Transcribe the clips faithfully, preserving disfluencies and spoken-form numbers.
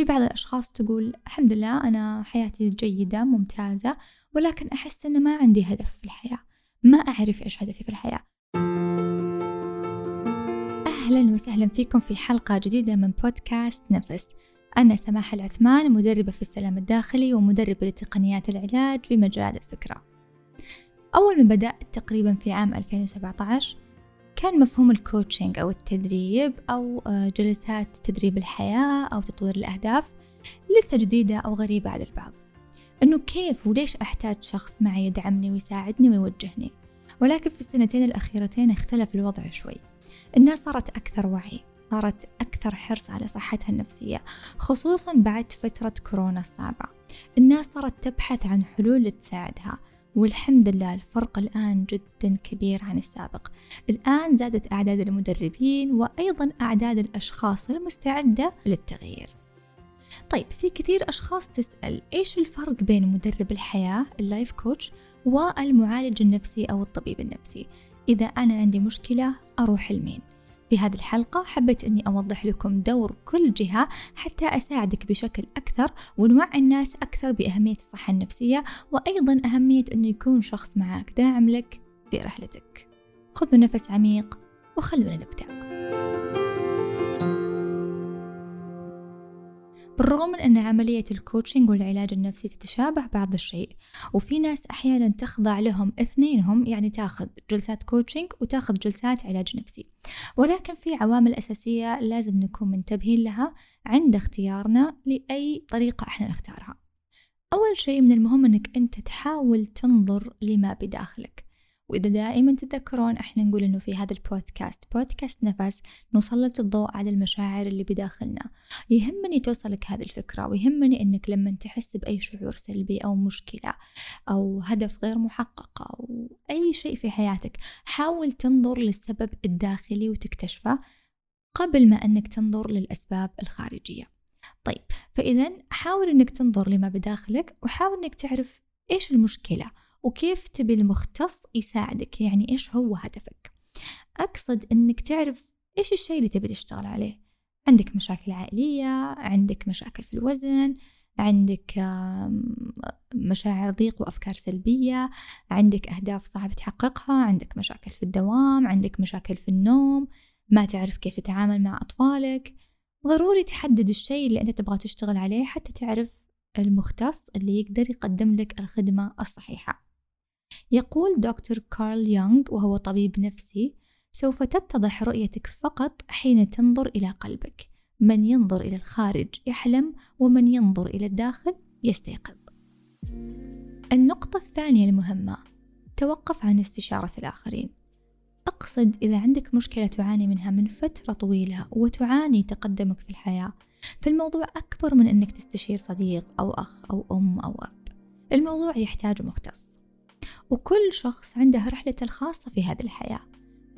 في بعض الأشخاص تقول الحمد لله أنا حياتي جيدة ممتازة، ولكن أحس أن ما عندي هدف في الحياة، ما أعرف إيش هدفي في الحياة. أهلا وسهلا فيكم في حلقة جديدة من بودكاست نفس. أنا سماح العثمان، مدربة في السلام الداخلي ومدربة لتقنيات العلاج في مجال الفكرة. أول ما بدأت تقريبا في عام ألفين وسبعة عشر كان مفهوم الكوتشنج أو التدريب أو جلسات تدريب الحياة أو تطوير الأهداف لسه جديدة أو غريبة على البعض، أنه كيف وليش أحتاج شخص معي يدعمني ويساعدني ويوجهني. ولكن في السنتين الأخيرتين اختلف الوضع شوي، الناس صارت أكثر وعي، صارت أكثر حرص على صحتها النفسية، خصوصا بعد فترة كورونا الصعبة. الناس صارت تبحث عن حلول تساعدها، والحمد لله الفرق الآن جدا كبير عن السابق. الآن زادت أعداد المدربين وأيضا أعداد الأشخاص المستعدة للتغيير. طيب، في كثير أشخاص تسأل إيش الفرق بين مدرب الحياة اللايف كوتش والمعالج النفسي أو الطبيب النفسي؟ إذا أنا عندي مشكلة أروح لمين؟ في هذه الحلقة حبيت أني أوضح لكم دور كل جهة حتى أساعدك بشكل أكثر، ونوعي الناس أكثر بأهمية الصحة النفسية، وأيضا أهمية أنه يكون شخص معاك داعم لك في رحلتك. خذوا نفس عميق وخلونا نبدأ. بالرغم من أن عملية الكوتشنج والعلاج النفسي تتشابه بعض الشيء، وفي ناس أحيانا تخضع لهم اثنينهم، يعني تاخذ جلسات كوتشنج وتاخذ جلسات علاج نفسي، ولكن في عوامل أساسية لازم نكون منتبهين لها عند اختيارنا لأي طريقة احنا نختارها. أول شيء من المهم أنك أنت تحاول تنظر لما بداخلك، وإذا دائما تتذكرون احنا نقول انه في هذا البودكاست بودكاست نفس نسلط الضوء على المشاعر اللي بداخلنا. يهمني توصلك هذه الفكرة، ويهمني انك لما تحس بأي شعور سلبي أو مشكلة أو هدف غير محقق أو أي شيء في حياتك، حاول تنظر للسبب الداخلي وتكتشفه قبل ما انك تنظر للأسباب الخارجية. طيب، فإذا حاول انك تنظر لما بداخلك، وحاول انك تعرف ايش المشكلة وكيف تبي المختص يساعدك، يعني إيش هو هدفك. أقصد أنك تعرف إيش الشيء اللي تبي تشتغل عليه. عندك مشاكل عائلية، عندك مشاكل في الوزن، عندك مشاعر ضيق وأفكار سلبية، عندك أهداف صعب تحققها، عندك مشاكل في الدوام، عندك مشاكل في النوم، ما تعرف كيف تتعامل مع أطفالك. ضروري تحدد الشيء اللي أنت تبغى تشتغل عليه حتى تعرف المختص اللي يقدر يقدم لك الخدمة الصحيحة. يقول دكتور كارل يونغ، وهو طبيب نفسي: سوف تتضح رؤيتك فقط حين تنظر إلى قلبك. من ينظر إلى الخارج يحلم، ومن ينظر إلى الداخل يستيقظ. النقطة الثانية المهمة: توقف عن استشارة الآخرين. أقصد إذا عندك مشكلة تعاني منها من فترة طويلة وتعاني تقدمك في الحياة، فالموضوع أكبر من أنك تستشير صديق أو أخ أو أم أو أب. الموضوع يحتاج مختص، وكل شخص عنده رحلته الخاصة في هذه الحياة.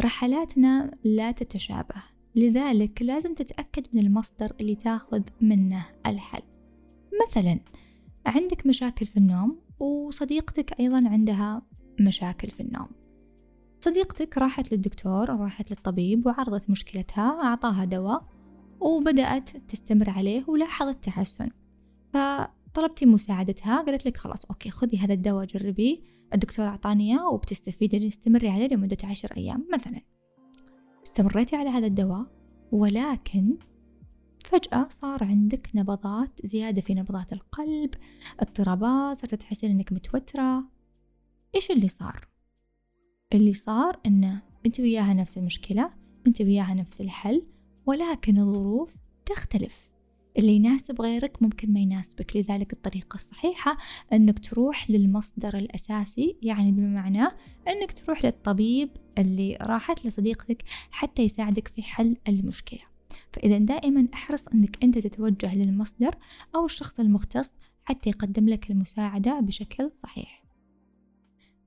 رحلاتنا لا تتشابه، لذلك لازم تتأكد من المصدر اللي تاخذ منه الحل. مثلا عندك مشاكل في النوم، وصديقتك أيضا عندها مشاكل في النوم. صديقتك راحت للدكتور أو راحت للطبيب وعرضت مشكلتها، أعطاها دواء وبدأت تستمر عليه ولاحظت تحسن، فطلبتي مساعدتها، قالت لك خلاص أوكي خذي هذا الدواء جربيه، الدكتور أعطاني إياه وبتستفيدي أن استمري عليه لمدة عشر أيام مثلا. استمريتي على هذا الدواء، ولكن فجأة صار عندك نبضات، زيادة في نبضات القلب، اضطرابات، صرت تحسين أنك متوترة. إيش اللي صار؟ اللي صار أنه أنت وياها نفس المشكلة، أنت وياها نفس الحل، ولكن الظروف تختلف. اللي يناسب غيرك ممكن ما يناسبك، لذلك الطريقة الصحيحة أنك تروح للمصدر الأساسي، يعني بمعنى أنك تروح للطبيب اللي راحت لصديقتك حتى يساعدك في حل المشكلة. فإذا دائما احرص أنك أنت تتوجه للمصدر أو الشخص المختص حتى يقدم لك المساعدة بشكل صحيح.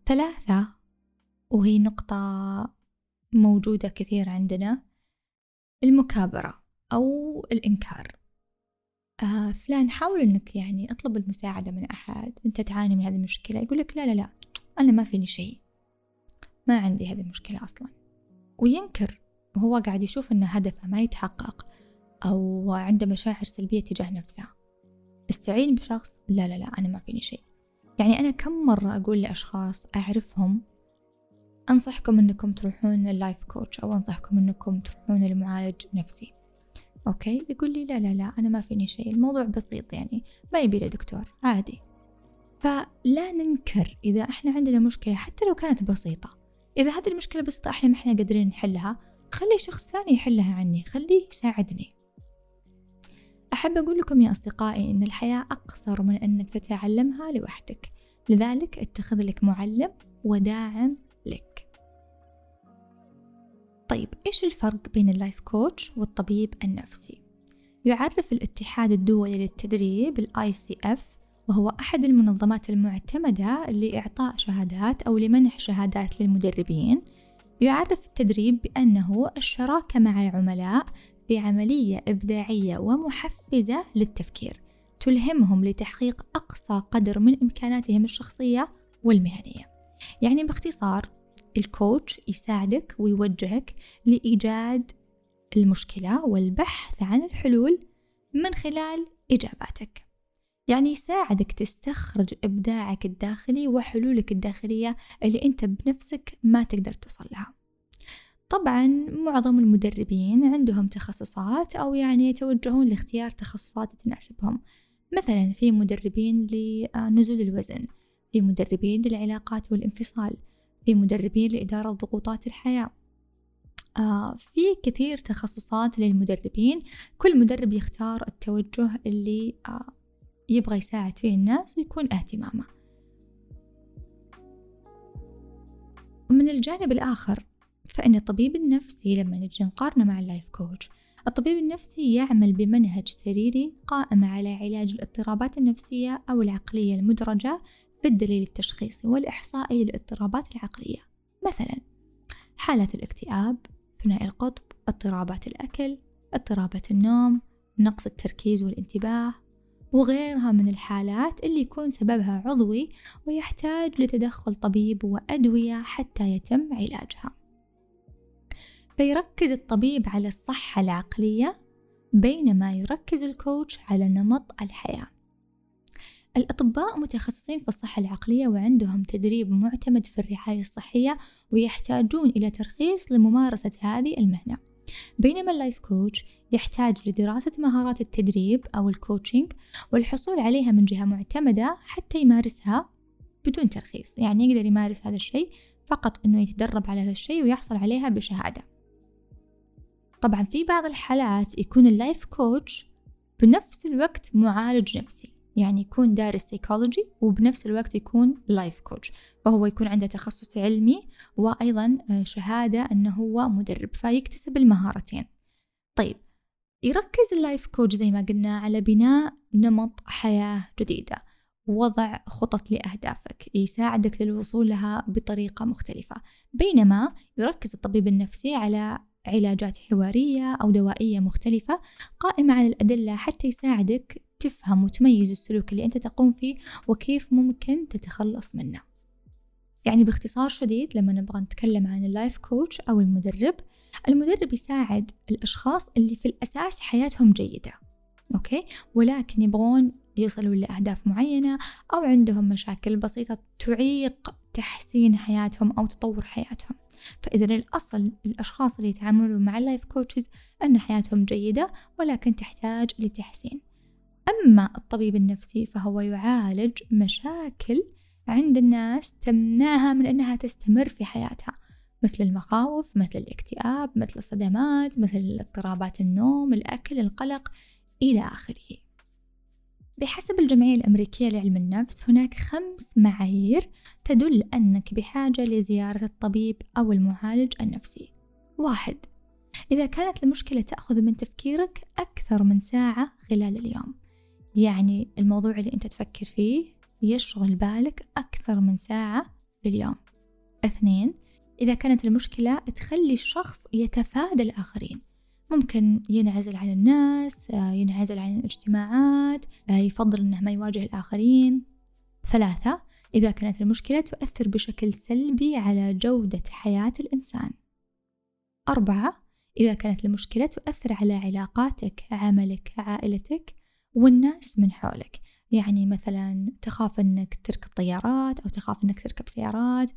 ثلاثة، وهي نقطة موجودة كثير عندنا: المكابرة أو الإنكار. آه فلان، حاول أنك يعني أطلب المساعدة من أحد، أنت تعاني من هذه المشكلة، يقولك لا لا لا أنا ما فيني شيء، ما عندي هذه المشكلة أصلا، وينكر وهو قاعد يشوف أن هدفه ما يتحقق، أو عنده مشاعر سلبية تجاه نفسها، استعين بشخص لا لا لا أنا ما فيني شيء. يعني أنا كم مرة أقول لأشخاص أعرفهم أنصحكم أنكم تروحون اللايف كوتش أو أنصحكم أنكم تروحون المعالج نفسي، أوكي؟ يقول لي لا لا لا أنا ما فيني شيء، الموضوع بسيط يعني ما يبي له دكتور، عادي. فلا ننكر إذا إحنا عندنا مشكلة حتى لو كانت بسيطة، إذا هذه المشكلة بسيطة إحنا ما إحنا قادرين نحلها، خلي شخص ثاني يحلها عني، خليه يساعدني. أحب أقول لكم يا أصدقائي إن الحياة أقصر من أنك تتعلمها لوحدك، لذلك اتخذ لك معلم وداعم لك. طيب إيش الفرق بين اللايف كوتش والطبيب النفسي؟ يعرف الاتحاد الدولي للتدريب الآي سي إف، وهو أحد المنظمات المعتمدة لإعطاء شهادات أو لمنح شهادات للمدربين. يعرف التدريب بأنه الشراكة مع العملاء في عملية إبداعية ومحفزة للتفكير تلهمهم لتحقيق أقصى قدر من إمكاناتهم الشخصية والمهنية. يعني باختصار الكوتش يساعدك ويوجهك لإيجاد المشكلة والبحث عن الحلول من خلال إجاباتك، يعني يساعدك تستخرج إبداعك الداخلي وحلولك الداخلية اللي أنت بنفسك ما تقدر توصل لها. طبعا معظم المدربين عندهم تخصصات أو يعني يتوجهون لاختيار تخصصات تناسبهم، مثلا في مدربين لنزول الوزن، في مدربين للعلاقات والانفصال، في مدربين لإدارة ضغوطات الحياة، في كثير تخصصات للمدربين. كل مدرب يختار التوجه اللي يبغى يساعد فيه الناس ويكون اهتمامه. ومن الجانب الآخر فإن الطبيب النفسي لما نجي نقارنه مع اللايف كوتش، الطبيب النفسي يعمل بمنهج سريري قائم على علاج الاضطرابات النفسية أو العقلية المدرجة بالدليل التشخيصي والإحصائي للاضطرابات العقلية، مثلا حالة الاكتئاب، ثنائي القطب، اضطرابات الأكل، اضطرابات النوم، نقص التركيز والانتباه، وغيرها من الحالات اللي يكون سببها عضوي ويحتاج لتدخل طبيب وأدوية حتى يتم علاجها. فيركز الطبيب على الصحة العقلية بينما يركز الكوتش على نمط الحياة. الأطباء متخصصين في الصحة العقلية وعندهم تدريب معتمد في الرعاية الصحية ويحتاجون إلى ترخيص لممارسة هذه المهنة، بينما اللايف كوتش يحتاج لدراسة مهارات التدريب أو الكوتشنج والحصول عليها من جهة معتمدة حتى يمارسها بدون ترخيص، يعني يقدر يمارس هذا الشيء فقط أنه يتدرب على هذا الشيء ويحصل عليها بشهادة. طبعا في بعض الحالات يكون اللايف كوتش بنفس الوقت معالج نفسي، يعني يكون دارس سيكولوجي وبنفس الوقت يكون لايف كوتش، فهو يكون عنده تخصص علمي وأيضا شهادة أنه هو مدرب، فيكتسب المهارتين. طيب يركز اللايف كوتش زي ما قلنا على بناء نمط حياة جديدة، وضع خطط لأهدافك، يساعدك للوصول لها بطريقة مختلفة، بينما يركز الطبيب النفسي على علاجات حوارية أو دوائية مختلفة قائمة على الأدلة حتى يساعدك تفهم وتميز السلوك اللي أنت تقوم فيه وكيف ممكن تتخلص منه. يعني باختصار شديد لما نبغى نتكلم عن اللايف كوتش أو المدرب، المدرب يساعد الأشخاص اللي في الأساس حياتهم جيدة، أوكي؟ ولكن يبغون يصلوا لأهداف معينة أو عندهم مشاكل بسيطة تعيق تحسين حياتهم أو تطور حياتهم. فإذا الأصل الأشخاص اللي يتعاملوا مع اللايف كوتشز أن حياتهم جيدة ولكن تحتاج لتحسين. أما الطبيب النفسي فهو يعالج مشاكل عند الناس تمنعها من أنها تستمر في حياتها، مثل المخاوف، مثل الاكتئاب، مثل الصدمات، مثل اضطرابات النوم، الأكل، القلق إلى آخره. بحسب الجمعية الأمريكية لعلم النفس هناك خمس معايير تدل أنك بحاجة لزيارة الطبيب أو المعالج النفسي. واحد، إذا كانت المشكلة تأخذ من تفكيرك أكثر من ساعة خلال اليوم، يعني الموضوع اللي أنت تفكر فيه يشغل بالك أكثر من ساعة في اليوم. اثنين، إذا كانت المشكلة تخلي الشخص يتفادى الآخرين، ممكن ينعزل عن الناس، ينعزل عن الاجتماعات، يفضل أنه ما يواجه الآخرين. ثلاثة، إذا كانت المشكلة تؤثر بشكل سلبي على جودة حياة الإنسان. أربعة، إذا كانت المشكلة تؤثر على علاقاتك، عملك، عائلتك والناس من حولك. يعني مثلا تخاف أنك تركب طيارات أو تخاف أنك تركب سيارات،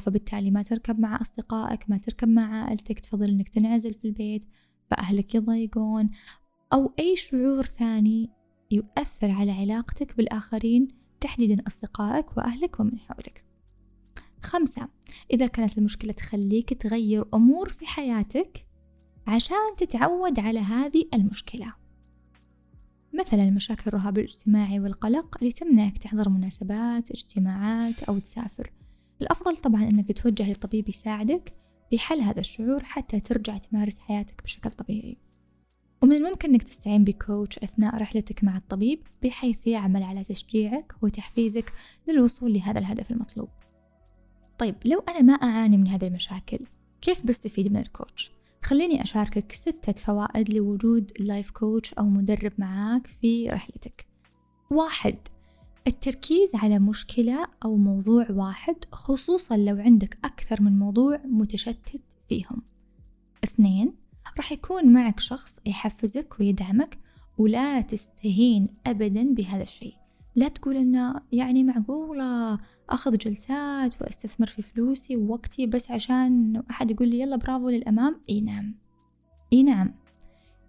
فبالتالي ما تركب مع أصدقائك، ما تركب مع عائلتك، تفضل أنك تنعزل في البيت فأهلك يضايقون، أو أي شعور ثاني يؤثر على علاقتك بالآخرين تحديدا أصدقائك وأهلك ومن حولك. خمسة، إذا كانت المشكلة تخليك تغير أمور في حياتك عشان تتعود على هذه المشكلة، مثلا مشاكل الرهاب الاجتماعي والقلق اللي تمنعك تحضر مناسبات، اجتماعات أو تسافر. الأفضل طبعا أنك تتوجه لطبيب يساعدك في حل هذا الشعور حتى ترجع تمارس حياتك بشكل طبيعي. ومن الممكن أنك تستعين بكوتش أثناء رحلتك مع الطبيب، بحيث يعمل على تشجيعك وتحفيزك للوصول لهذا الهدف المطلوب. طيب لو أنا ما أعاني من هذه المشاكل، كيف بستفيد من الكوتش؟ خليني أشاركك ستة فوائد لوجود لايف كوتش أو مدرب معاك في رحلتك. واحد، التركيز على مشكلة أو موضوع واحد، خصوصا لو عندك أكثر من موضوع متشتت فيهم. اثنين، راح يكون معك شخص يحفزك ويدعمك، ولا تستهين أبدا بهذا الشيء. لا تقول أنه يعني معقولة أخذ جلسات وأستثمر في فلوسي ووقتي بس عشان أحد يقول لي يلا برافو للأمام. إي نعم إي نعم،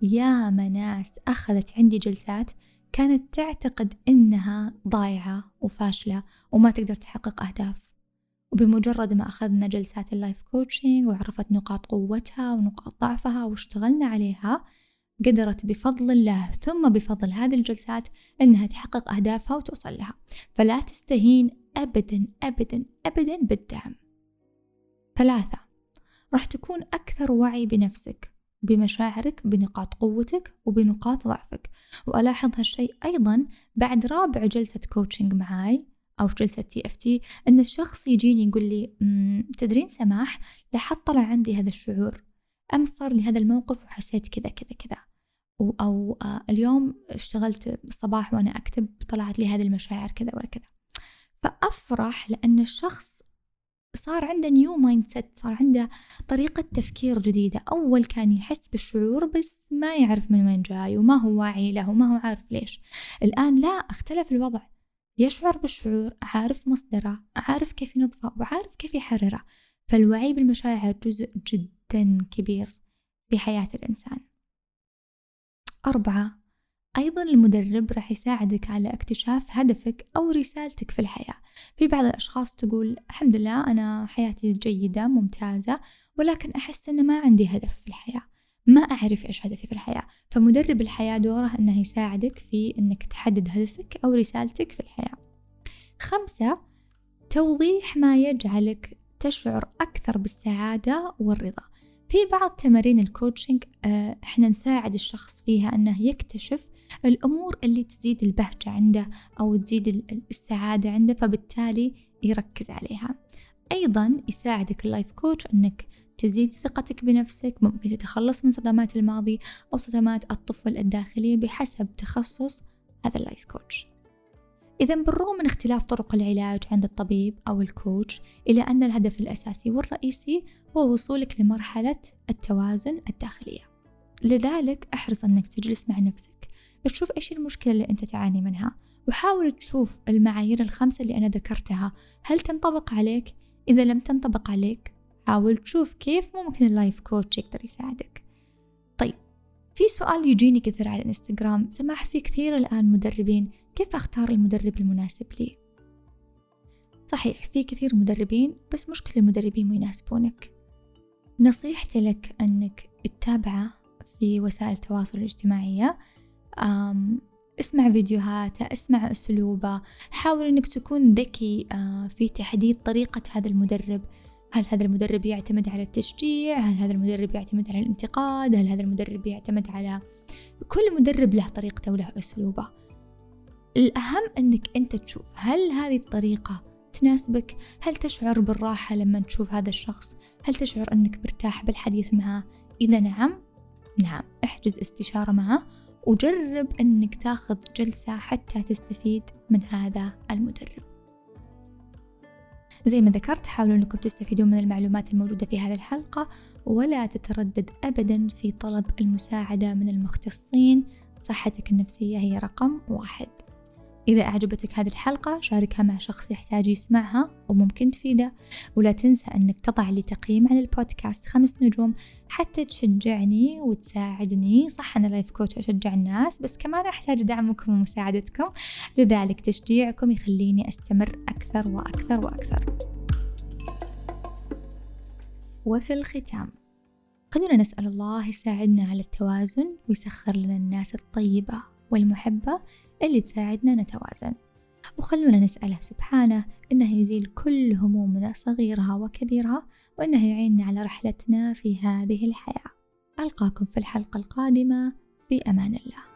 يا مناس أخذت عندي جلسات كانت تعتقد أنها ضايعة وفاشلة وما تقدر تحقق أهداف، وبمجرد ما أخذنا جلسات اللايف كوتشينج وعرفت نقاط قوتها ونقاط ضعفها واشتغلنا عليها، قدرت بفضل الله ثم بفضل هذه الجلسات أنها تحقق أهدافها وتوصل لها. فلا تستهين أبدا أبدا أبدا بالدعم. ثلاثة، راح تكون أكثر وعي بنفسك، بمشاعرك، بنقاط قوتك وبنقاط ضعفك. وألاحظ هالشيء أيضا بعد رابع جلسة كوتشنج معاي أو جلسة تي اف تي، أن الشخص يجيني يقول لي تدرين سماح، لحد طلع عندي هذا الشعور، أمس صار لهذا الموقف وحسيت كذا كذا كذا، أو آه اليوم اشتغلت الصباح وأنا أكتب طلعت لي هذه المشاعر كذا ولا كذا. فأفرح لأن الشخص صار عنده نيو مايند سيت، صار عنده طريقة تفكير جديدة. أول كان يحس بالشعور بس ما يعرف من وين جاي وما هو واعي له وما هو عارف ليش. الآن لا، اختلف الوضع، يشعر بالشعور، عارف مصدره، عارف كيف ينظفه وعارف كيف يحرره. فالوعي بالمشاعر جزء جدا كبير في حياة الإنسان. أربعة، أيضا المدرب راح يساعدك على اكتشاف هدفك أو رسالتك في الحياة. في بعض الأشخاص تقول الحمد لله أنا حياتي جيدة ممتازة، ولكن أحس أن ما عندي هدف في الحياة، ما أعرف إيش هدفي في الحياة. فمدرب الحياة دوره أنه يساعدك في أنك تحدد هدفك أو رسالتك في الحياة. خمسة، توضيح ما يجعلك تشعر أكثر بالسعادة والرضا. في بعض تمارين الكوتشنج إحنا نساعد الشخص فيها أنه يكتشف الأمور اللي تزيد البهجة عنده أو تزيد السعادة عنده، فبالتالي يركز عليها. أيضا يساعدك اللايف كوتش أنك تزيد ثقتك بنفسك، ممكن تتخلص من صدمات الماضي أو صدمات الطفل الداخلية بحسب تخصص هذا اللايف كوتش. إذا بالرغم من اختلاف طرق العلاج عند الطبيب أو الكوتش، إلا أن الهدف الأساسي والرئيسي هو وصولك لمرحلة التوازن الداخلية. لذلك احرص أنك تجلس مع نفسك، تشوف إيش المشكلة اللي أنت تعاني منها، وحاول تشوف المعايير الخمسة اللي أنا ذكرتها هل تنطبق عليك. إذا لم تنطبق عليك حاول تشوف كيف ممكن اللايف كوتش يقدر يساعدك. طيب في سؤال يجيني كثير على الانستغرام، سماح في كثير الآن مدربين، كيف أختار المدرب المناسب لي؟ صحيح في كثير مدربين، بس مشكلة المدربين ما يناسبونك. نصيحتي لك أنك تتابعه في وسائل التواصل الاجتماعية، اسمع فيديوهاته، اسمع أسلوبه، حاول أنك تكون ذكي في تحديد طريقة هذا المدرب. هل هذا المدرب يعتمد على التشجيع؟ هل هذا المدرب يعتمد على الانتقاد؟ هل هذا المدرب يعتمد على... كل مدرب له طريقته وله أسلوبه. الأهم أنك أنت تشوف هل هذه الطريقة تناسبك؟ هل تشعر بالراحة لما تشوف هذا الشخص؟ هل تشعر أنك مرتاح بالحديث معه؟ إذا نعم نعم احجز استشارة معه، وجرب أنك تاخذ جلسة حتى تستفيد من هذا المدرب. زي ما ذكرت حاولوا أنكم تستفيدون من المعلومات الموجودة في هذه الحلقة، ولا تتردد أبدا في طلب المساعدة من المختصين. صحتك النفسية هي رقم واحد. إذا أعجبتك هذه الحلقة شاركها مع شخص يحتاج يسمعها وممكن تفيده، ولا تنسى أنك تضع لي تقييم على البودكاست خمس نجوم حتى تشجعني وتساعدني. صح أنا لايف كوتش أشجع الناس، بس كمان أحتاج دعمكم ومساعدتكم، لذلك تشجيعكم يخليني أستمر أكثر وأكثر وأكثر. وفي الختام خلونا نسأل الله يساعدنا على التوازن ويسخر لنا الناس الطيبة والمحبة اللي تساعدنا نتوازن، وخلونا نسأله سبحانه إنه يزيل كل همومنا صغيرها وكبيرها، وإنه يعيننا على رحلتنا في هذه الحياة. ألقاكم في الحلقة القادمة، في أمان الله.